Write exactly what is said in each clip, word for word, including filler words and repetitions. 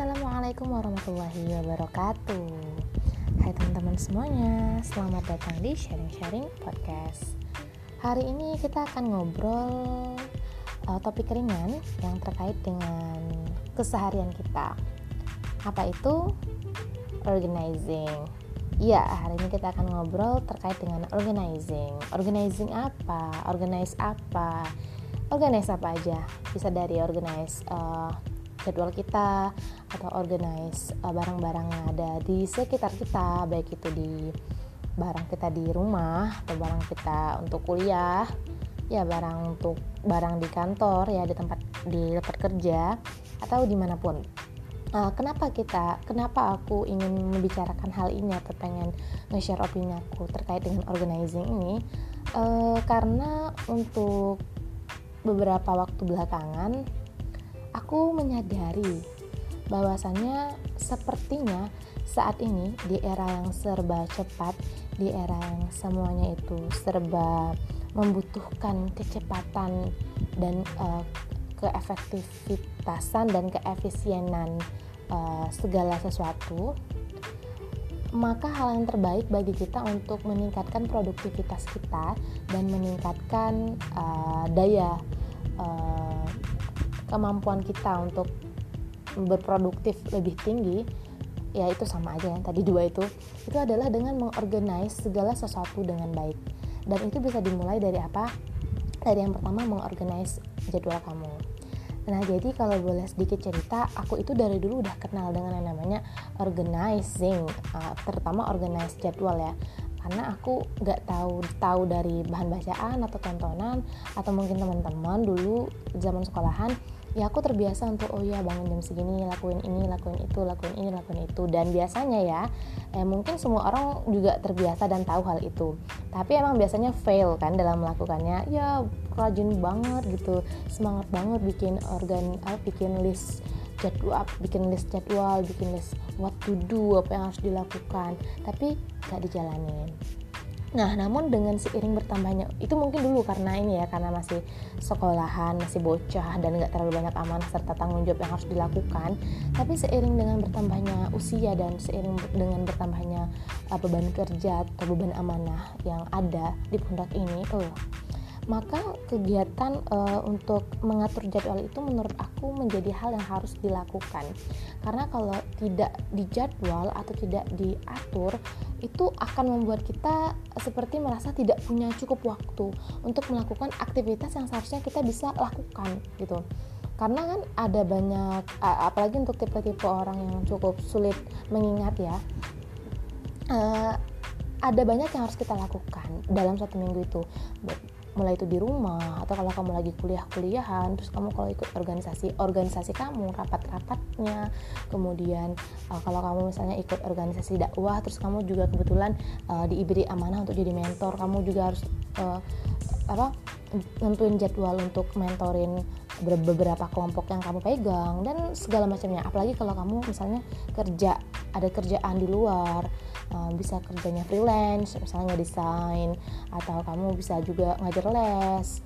Assalamualaikum warahmatullahi wabarakatuh. Hai teman-teman semuanya, selamat datang di Sharing-Sharing Podcast. Hari ini kita akan ngobrol uh, topik ringan yang terkait dengan keseharian kita. Apa itu? Organizing. Ya, hari ini kita akan ngobrol terkait dengan organizing. Organizing apa? Organize apa? Organize apa aja? Bisa dari organize uh, jadwal kita atau organize uh, barang-barang yang ada di sekitar kita, baik itu di barang kita di rumah atau barang kita untuk kuliah, ya barang untuk barang di kantor, ya di tempat di tempat kerja atau dimanapun. Uh, kenapa kita, kenapa aku ingin membicarakan hal ini atau pengen nge-share opini aku terkait dengan organizing ini? Uh, karena untuk beberapa waktu belakangan aku menyadari bahwasannya sepertinya saat ini di era yang serba cepat, di era yang semuanya itu serba membutuhkan kecepatan dan uh, keefektivitasan dan keefisienan uh, segala sesuatu, maka hal yang terbaik bagi kita untuk meningkatkan produktivitas kita dan meningkatkan uh, daya uh, kemampuan kita untuk berproduktif lebih tinggi, ya itu sama aja yang tadi dua itu itu adalah dengan mengorganize segala sesuatu dengan baik. Dan itu bisa dimulai dari apa? Dari yang pertama, mengorganize jadwal kamu. Nah, jadi kalau boleh sedikit cerita, aku itu dari dulu udah kenal dengan yang namanya organizing, terutama organize jadwal ya, karena aku nggak tahu tahu dari bahan bacaan atau tontonan atau mungkin teman-teman dulu zaman sekolahan. Ya aku terbiasa untuk oh ya bangun jam segini, lakuin ini, lakuin itu, lakuin ini, lakuin itu. Dan biasanya ya eh, mungkin semua orang juga terbiasa dan tahu hal itu, tapi emang biasanya fail kan dalam melakukannya. Ya rajin banget gitu, semangat banget bikin organ, ah, bikin list jadwal, bikin list jadwal, bikin list what to do, apa yang harus dilakukan, tapi gak dijalanin. Nah, namun dengan seiring bertambahnya, itu mungkin dulu karena ini ya, karena masih sekolahan, masih bocah dan gak terlalu banyak amanah serta tanggung jawab yang harus dilakukan. Tapi seiring dengan bertambahnya usia dan seiring dengan bertambahnya uh, beban kerja atau beban amanah yang ada di pundak ini, uh, maka kegiatan uh, untuk mengatur jadwal itu menurut aku menjadi hal yang harus dilakukan. Karena kalau tidak dijadwal atau tidak diatur, itu akan membuat kita seperti merasa tidak punya cukup waktu untuk melakukan aktivitas yang seharusnya kita bisa lakukan gitu. Karena kan ada banyak, apalagi untuk tipe-tipe orang yang cukup sulit mengingat ya, ada banyak yang harus kita lakukan dalam satu minggu itu, mulai itu di rumah atau kalau kamu lagi kuliah-kuliahan, terus kamu kalau ikut organisasi organisasi kamu, rapat-rapatnya, kemudian uh, kalau kamu misalnya ikut organisasi dakwah, terus kamu juga kebetulan uh, diberi amanah untuk jadi mentor, kamu juga harus uh, apa nentuin jadwal untuk mentorin beberapa kelompok yang kamu pegang dan segala macamnya. Apalagi kalau kamu misalnya kerja, ada kerjaan di luar, bisa kerjanya freelance, misalnya desain, atau kamu bisa juga ngajar les,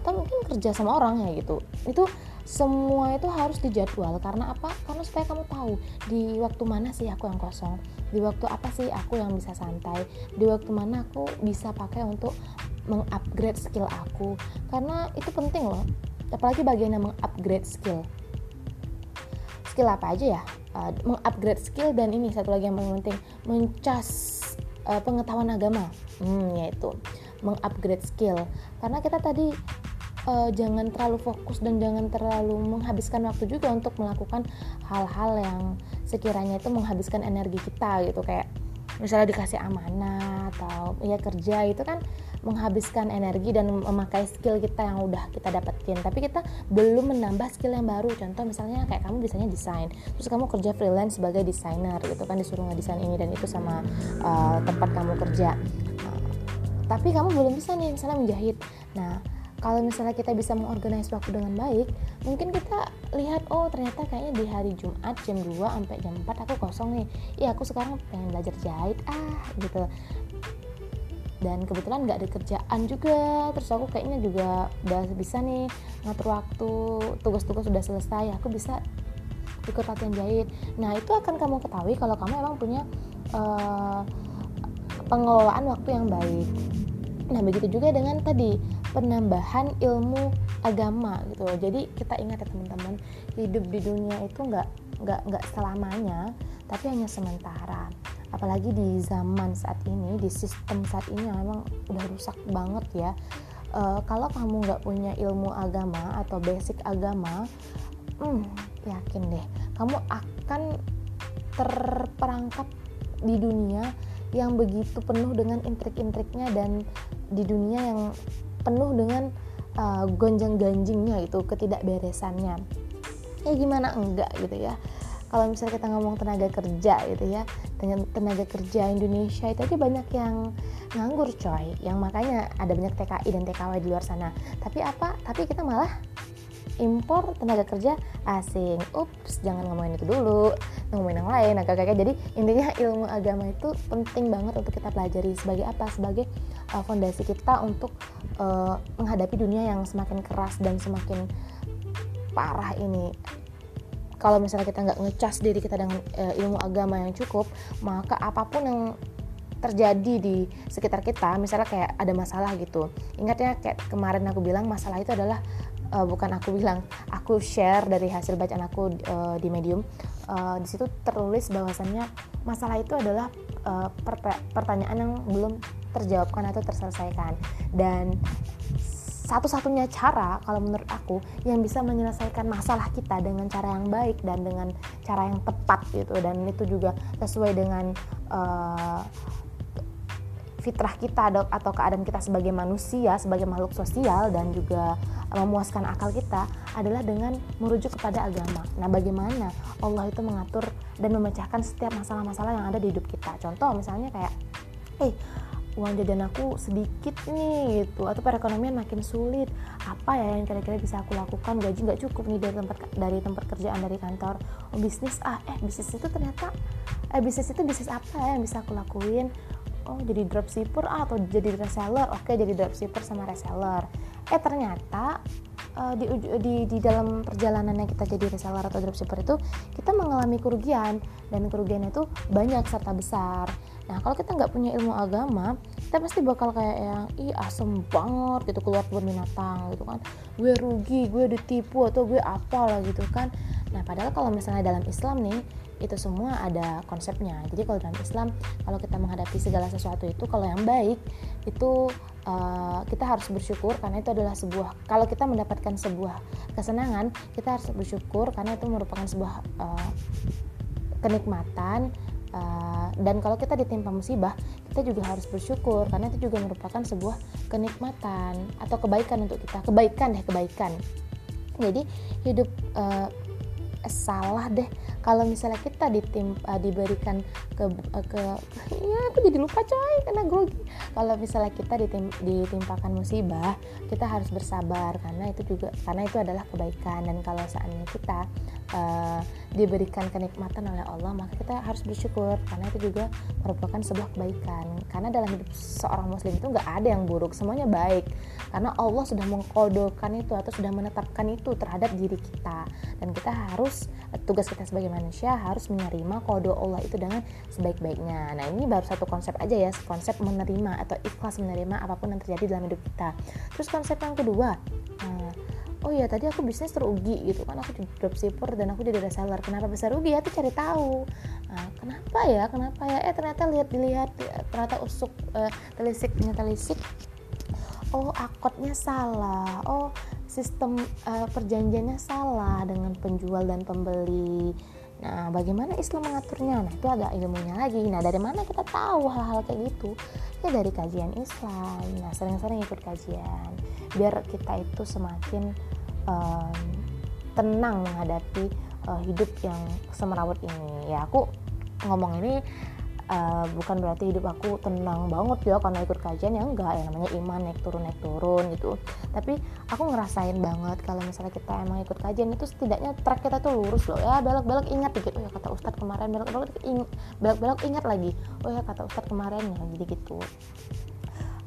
atau mungkin kerja sama orang ya gitu. Itu semua itu harus dijadwal. Karena apa? Karena supaya kamu tahu di waktu mana sih aku yang kosong, di waktu apa sih aku yang bisa santai, di waktu mana aku bisa pakai untuk mengupgrade skill aku. Karena itu penting loh, apalagi bagian yang mengupgrade skill. Skill apa aja ya? Uh, mengupgrade skill, dan ini satu lagi yang paling penting, mencas uh, pengetahuan agama, hmm, yaitu mengupgrade skill. Karena kita tadi uh, jangan terlalu fokus dan jangan terlalu menghabiskan waktu juga untuk melakukan hal-hal yang sekiranya itu menghabiskan energi kita gitu, kayak misalnya dikasih amanah atau ya kerja itu kan menghabiskan energi dan memakai skill kita yang udah kita dapetin, tapi kita belum menambah skill yang baru. Contoh misalnya kayak kamu biasanya desain, terus kamu kerja freelance sebagai desainer gitu kan, disuruh ngedesain ini dan itu sama uh, tempat kamu kerja, uh, tapi kamu belum bisa nih misalnya menjahit. Nah, kalau misalnya kita bisa mengorganize waktu dengan baik, mungkin kita lihat, oh ternyata kayaknya di hari Jumat jam dua sampai jam empat aku kosong nih, iya aku sekarang pengen belajar jahit ah gitu, dan kebetulan gak ada kerjaan juga, terus aku kayaknya juga udah bisa nih ngatur waktu, tugas-tugas sudah selesai, aku bisa ikut latihan jahit. Nah, itu akan kamu ketahui kalau kamu emang punya uh, pengelolaan waktu yang baik. Nah, begitu juga dengan tadi penambahan ilmu agama gitu. Jadi kita ingat ya teman-teman, hidup di dunia itu nggak nggak nggak selamanya, tapi hanya sementara. Apalagi di zaman saat ini, di sistem saat ini memang udah rusak banget ya. Uh, kalau kamu nggak punya ilmu agama atau basic agama, hmm, yakin deh, kamu akan terperangkap di dunia yang begitu penuh dengan intrik-intriknya dan di dunia yang penuh dengan uh, gonjang-ganjingnya gitu, ketidakberesannya. Ya gimana enggak gitu ya. Kalau misalnya kita ngomong tenaga kerja gitu ya, tenaga kerja Indonesia itu aja banyak yang nganggur coy, yang makanya ada banyak T K I dan T K W di luar sana. Tapi apa? Tapi kita malah impor tenaga kerja asing. Ups, jangan ngomongin itu dulu, ngomongin yang lain agak-agak. Jadi intinya ilmu agama itu penting banget untuk kita pelajari sebagai apa? Sebagai uh, fondasi kita untuk uh, menghadapi dunia yang semakin keras dan semakin parah ini. Kalau misalnya kita nggak ngecas diri kita dengan e, ilmu agama yang cukup, maka apapun yang terjadi di sekitar kita, misalnya kayak ada masalah gitu, ingat ya kayak kemarin aku bilang, masalah itu adalah e, bukan aku bilang, aku share dari hasil bacaan aku e, di Medium, e, di situ tertulis bahwasannya masalah itu adalah e, pertanyaan yang belum terjawabkan atau terselesaikan, dan satu-satunya cara kalau menurut aku yang bisa menyelesaikan masalah kita dengan cara yang baik dan dengan cara yang tepat gitu, dan itu juga sesuai dengan uh, fitrah kita atau keadaan kita sebagai manusia, sebagai makhluk sosial, dan juga memuaskan akal kita adalah dengan merujuk kepada agama. Nah, bagaimana Allah itu mengatur dan memecahkan setiap masalah-masalah yang ada di hidup kita. Contoh misalnya kayak, eh hey, uang jajan aku sedikit nih gitu, atau perekonomian makin sulit, apa ya yang kira-kira bisa aku lakukan, gaji nggak cukup nih dari tempat dari tempat kerjaan, dari kantor, oh, bisnis ah eh bisnis itu ternyata eh bisnis itu bisnis apa ya yang bisa aku lakuin, oh jadi dropshipper ah, atau jadi reseller, oke jadi dropshipper sama reseller, eh ternyata uh, di, di di dalam perjalanannya kita jadi reseller atau dropshipper itu kita mengalami kerugian, dan kerugiannya itu banyak serta besar. Nah, kalau kita nggak punya ilmu agama, kita pasti bakal kayak yang, ih asem banget gitu, keluar kebun binatang gitu kan, gue rugi, gue ditipu, atau gue apalah gitu kan. Nah, padahal kalau misalnya dalam Islam nih, itu semua ada konsepnya. Jadi kalau dalam Islam, kalau kita menghadapi segala sesuatu itu, kalau yang baik, itu uh, kita harus bersyukur, karena itu adalah sebuah, kalau kita mendapatkan sebuah kesenangan, kita harus bersyukur, karena itu merupakan sebuah uh, kenikmatan. Uh, dan kalau kita ditimpa musibah, kita juga harus bersyukur, karena itu juga merupakan sebuah kenikmatan atau kebaikan untuk kita, kebaikan deh kebaikan. Jadi hidup uh, salah deh kalau misalnya kita ditimpa, uh, diberikan ke, uh, ke ya aku jadi lupa coy, kena grogi. Kalau misalnya kita ditim, ditimpakan musibah, kita harus bersabar, karena itu juga karena itu adalah kebaikan. Dan kalau seandainya kita Uh, diberikan kenikmatan oleh Allah, maka kita harus bersyukur, karena itu juga merupakan sebuah kebaikan. Karena dalam hidup seorang muslim itu gak ada yang buruk, semuanya baik, karena Allah sudah mengkodokan itu atau sudah menetapkan itu terhadap diri kita. Dan kita harus, tugas kita sebagai manusia harus menerima kodo Allah itu dengan sebaik-baiknya. Nah, ini baru satu konsep aja ya, konsep menerima atau ikhlas menerima apapun yang terjadi dalam hidup kita. Terus konsep yang kedua, uh, oh ya tadi aku bisnis rugi gitu kan, aku jadi dropshipper dan aku jadi reseller, kenapa bisa rugi ya, tuh cari tahu, nah, kenapa ya kenapa ya eh ternyata lihat dilihat ternyata usuk eh, telisik telisik oh akordnya salah, oh sistem eh, perjanjiannya salah dengan penjual dan pembeli. Nah, bagaimana Islam mengaturnya? Nah, itu ada ilmunya lagi. Nah, dari mana kita tahu hal-hal kayak gitu? Ya dari kajian Islam. Nah, sering-sering ikut kajian biar kita itu semakin um, tenang menghadapi uh, hidup yang semerawut ini. Ya, aku ngomong ini uh, bukan berarti hidup aku tenang banget ya karena ikut kajian, ya enggak, ya namanya iman naik turun naik turun gitu. Tapi aku ngerasain banget kalau misalnya kita emang ikut kajian itu setidaknya track kita tuh lurus loh. Ya belok-belok ingat dikit, oh ya kata Ustadz kemarin, belok-belok ingat, belok-belok ingat lagi, oh ya kata Ustadz kemarin, ya jadi gitu.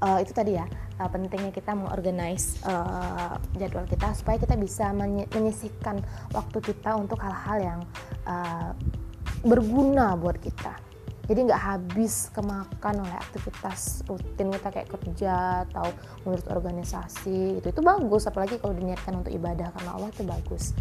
Uh, itu tadi ya uh, pentingnya kita mengorganize uh, jadwal kita supaya kita bisa menyisihkan waktu kita untuk hal-hal yang uh, berguna buat kita. Jadi nggak habis kemakan oleh aktivitas rutin kita kayak kerja atau menurut organisasi, itu itu bagus, apalagi kalau diniatkan untuk ibadah karena Allah itu bagus.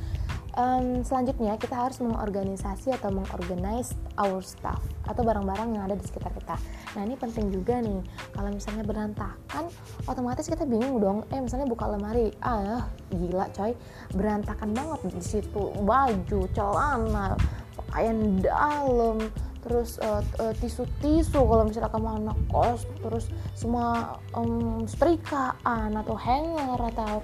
Um, selanjutnya kita harus mengorganisasi atau mengorganize our stuff atau barang-barang yang ada di sekitar kita. Nah ini penting juga nih, kalau misalnya berantakan otomatis kita bingung dong. Eh misalnya buka lemari, ah gila coy, berantakan banget di situ, baju, celana, pakaian dalam, terus uh, uh, tisu-tisu kalau misalnya kamu anak kos, terus semua um, setrikaan atau hanger atau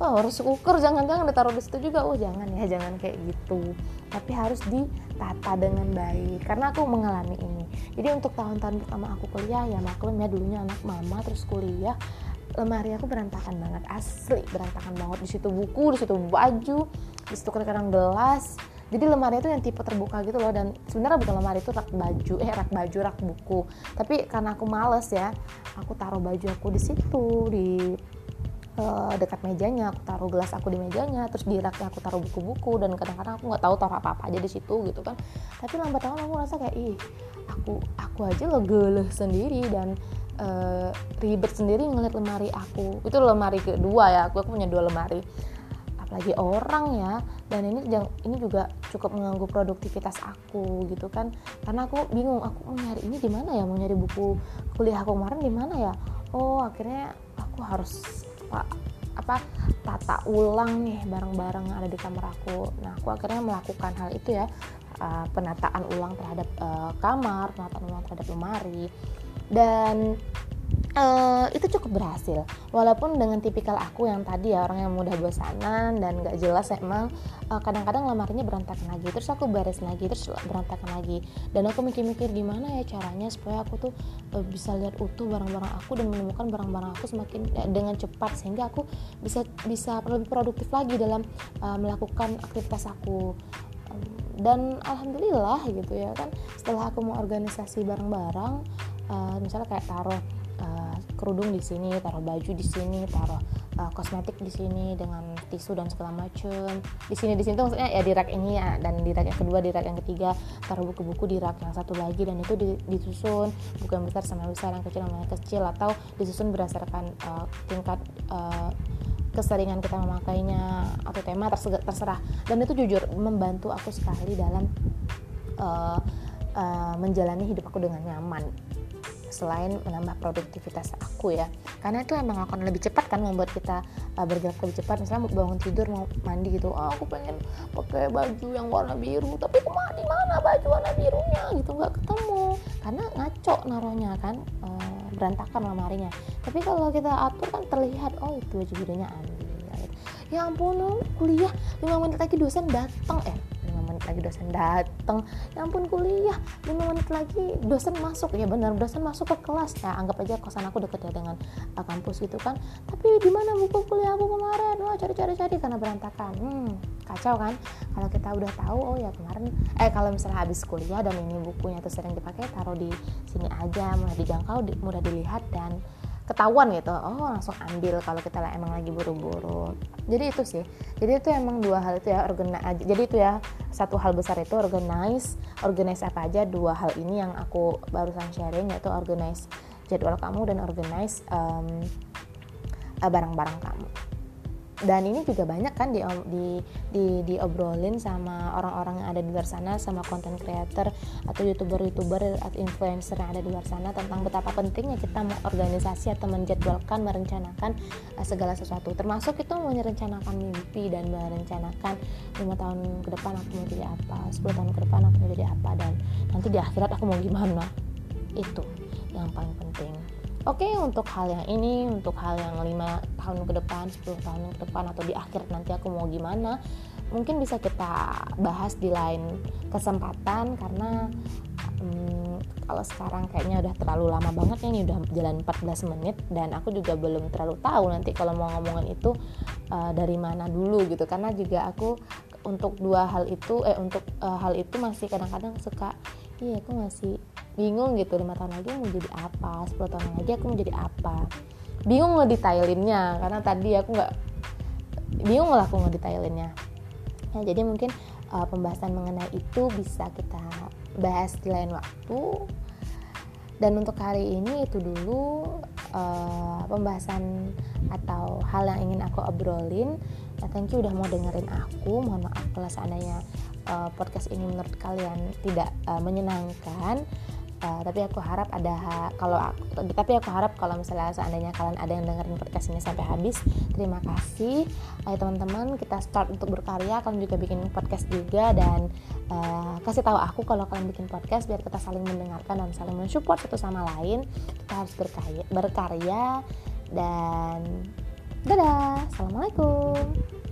oh, harus ukur, jangan-jangan ditaruh di situ juga. Oh, jangan ya, jangan kayak gitu. Tapi harus ditata dengan baik, karena aku mengalami ini. Jadi untuk tahun-tahun pertama aku kuliah, ya maklum ya, dulunya anak mama terus kuliah, lemari aku berantakan banget, asli berantakan banget. Di situ buku, di situ baju, di situ kadang-kadang gelas. Jadi lemari itu yang tipe terbuka gitu loh, dan sebenarnya bukan lemari, itu rak baju, eh rak baju, rak buku. Tapi karena aku males ya, aku taruh baju aku di situ, di uh, dekat mejanya, aku taruh gelas aku di mejanya, terus di raknya aku taruh buku-buku, dan kadang-kadang aku nggak tahu taruh apa-apa aja di situ gitu kan. Tapi lambat laun aku merasa kayak ih, aku aku aja legeleh sendiri dan uh, ribet sendiri ngeliat lemari aku. Itu lemari kedua ya, aku aku punya dua lemari. Lagi orang ya, dan ini ini juga cukup mengganggu produktivitas aku gitu kan, karena aku bingung aku mau nyari ini di mana ya, mau nyari buku kuliah aku kemarin di mana ya, oh akhirnya aku harus apa, apa tata ulang nih barang-barang yang ada di kamar aku. Nah aku akhirnya melakukan hal itu ya, uh, penataan ulang terhadap uh, kamar, penataan ulang terhadap lemari, dan Uh, itu cukup berhasil, walaupun dengan tipikal aku yang tadi ya, orang yang mudah bosanan dan gak jelas emang. uh, Kadang-kadang lemarinya berantakan lagi, terus aku beres lagi, terus berantakan lagi. Dan aku mikir-mikir gimana ya caranya supaya aku tuh uh, bisa lihat utuh barang-barang aku dan menemukan barang-barang aku semakin uh, dengan cepat, sehingga aku bisa bisa lebih produktif lagi dalam uh, melakukan aktivitas aku. um, Dan alhamdulillah gitu ya kan, setelah aku mengorganisasi barang-barang, uh, misalnya kayak taruh kerudung di sini, taruh baju di sini, taruh uh, kosmetik di sini dengan tisu dan segala macam. Di sini di sini tuh maksudnya ya di rak ini ya, dan di rak yang kedua, di rak yang ketiga, taruh buku-buku di rak yang satu lagi, dan itu disusun buku yang besar sama yang besar, yang kecil sama yang kecil, atau disusun berdasarkan uh, tingkat uh, keseringan kita memakainya atau tema terserah. Dan itu jujur membantu aku sekali dalam uh, uh, menjalani hidup aku dengan nyaman, selain menambah produktivitas aku ya, karena itu emang akan lebih cepat kan, membuat kita uh, bergerak lebih cepat. Misalnya bangun tidur mau mandi gitu, oh, aku pengen pakai baju yang warna biru, tapi kemana di mana baju warna birunya gitu, nggak ketemu karena ngaco naronya kan, uh, berantakan lemarinya. Tapi kalau kita atur kan terlihat, oh itu baju birunya ambil, ya ampun kuliah lima menit lagi dosen datang, eh lima menit lagi dosen datang, ya ampun kuliah lima menit lagi dosen masuk, ya benar dosen masuk ke kelas ya, anggap aja kosan aku deket ya dengan uh, kampus gitu kan. Tapi di mana buku kuliah aku kemarin, wah cari-cari-cari karena berantakan. Hmm, kacau kan. Kalau kita udah tahu, oh ya kemarin eh kalau misalnya habis kuliah dan ini bukunya tuh sering dipakai, taruh di sini aja, mudah dijangkau, mudah dilihat dan ketahuan gitu, oh langsung ambil kalau kita lah emang lagi buru-buru. Jadi itu sih, jadi itu emang dua hal itu ya, organize, jadi itu ya satu hal besar itu organize, organize apa aja, dua hal ini yang aku barusan sharing, yaitu organize jadwal kamu dan organize um, barang-barang kamu. Dan ini juga banyak kan di di di diobrolin sama orang-orang yang ada di luar sana, sama content creator atau youtuber-youtuber atau influencer yang ada di luar sana, tentang betapa pentingnya kita mengorganisasi atau menjadwalkan, merencanakan segala sesuatu. Termasuk itu merencanakan mimpi dan merencanakan lima tahun ke depan aku mau jadi apa, sepuluh tahun ke depan aku mau jadi apa, dan nanti di akhirat aku mau gimana. Itu yang paling penting. Oke, untuk hal yang ini, untuk hal yang lima tahun ke depan, sepuluh tahun ke depan, atau di akhir nanti aku mau gimana, mungkin bisa kita bahas di lain kesempatan, karena hmm, kalau sekarang kayaknya udah terlalu lama banget ya, ini udah jalan empat belas menit, dan aku juga belum terlalu tahu nanti kalau mau ngomongin itu uh, dari mana dulu gitu, karena juga aku untuk dua hal itu, eh untuk uh, hal itu masih kadang-kadang suka, iya aku masih bingung gitu, lima tahun lagi mau jadi apa, sepuluh tahun lagi aku mau jadi apa. bingung ngedetailinnya karena tadi aku nggak bingung lah aku ngedetailinnya. Nah, jadi mungkin uh, pembahasan mengenai itu bisa kita bahas di lain waktu. Dan untuk hari ini itu dulu uh, pembahasan atau hal yang ingin aku obrolin. Nah, thank you udah mau dengerin aku. Mohon maaf kalau seandainya uh, podcast ini menurut kalian tidak uh, menyenangkan. Uh, tapi aku harap ada ha- kalau aku, tapi aku harap kalau misalnya seandainya kalian ada yang dengerin podcast ini sampai habis, terima kasih. Ayo teman-teman, kita start untuk berkarya. Kalian juga bikin podcast juga dan uh, kasih tahu aku kalau kalian bikin podcast biar kita saling mendengarkan dan saling mensupport satu sama lain. Kita harus berkarya, berkarya dan dadah. Assalamualaikum.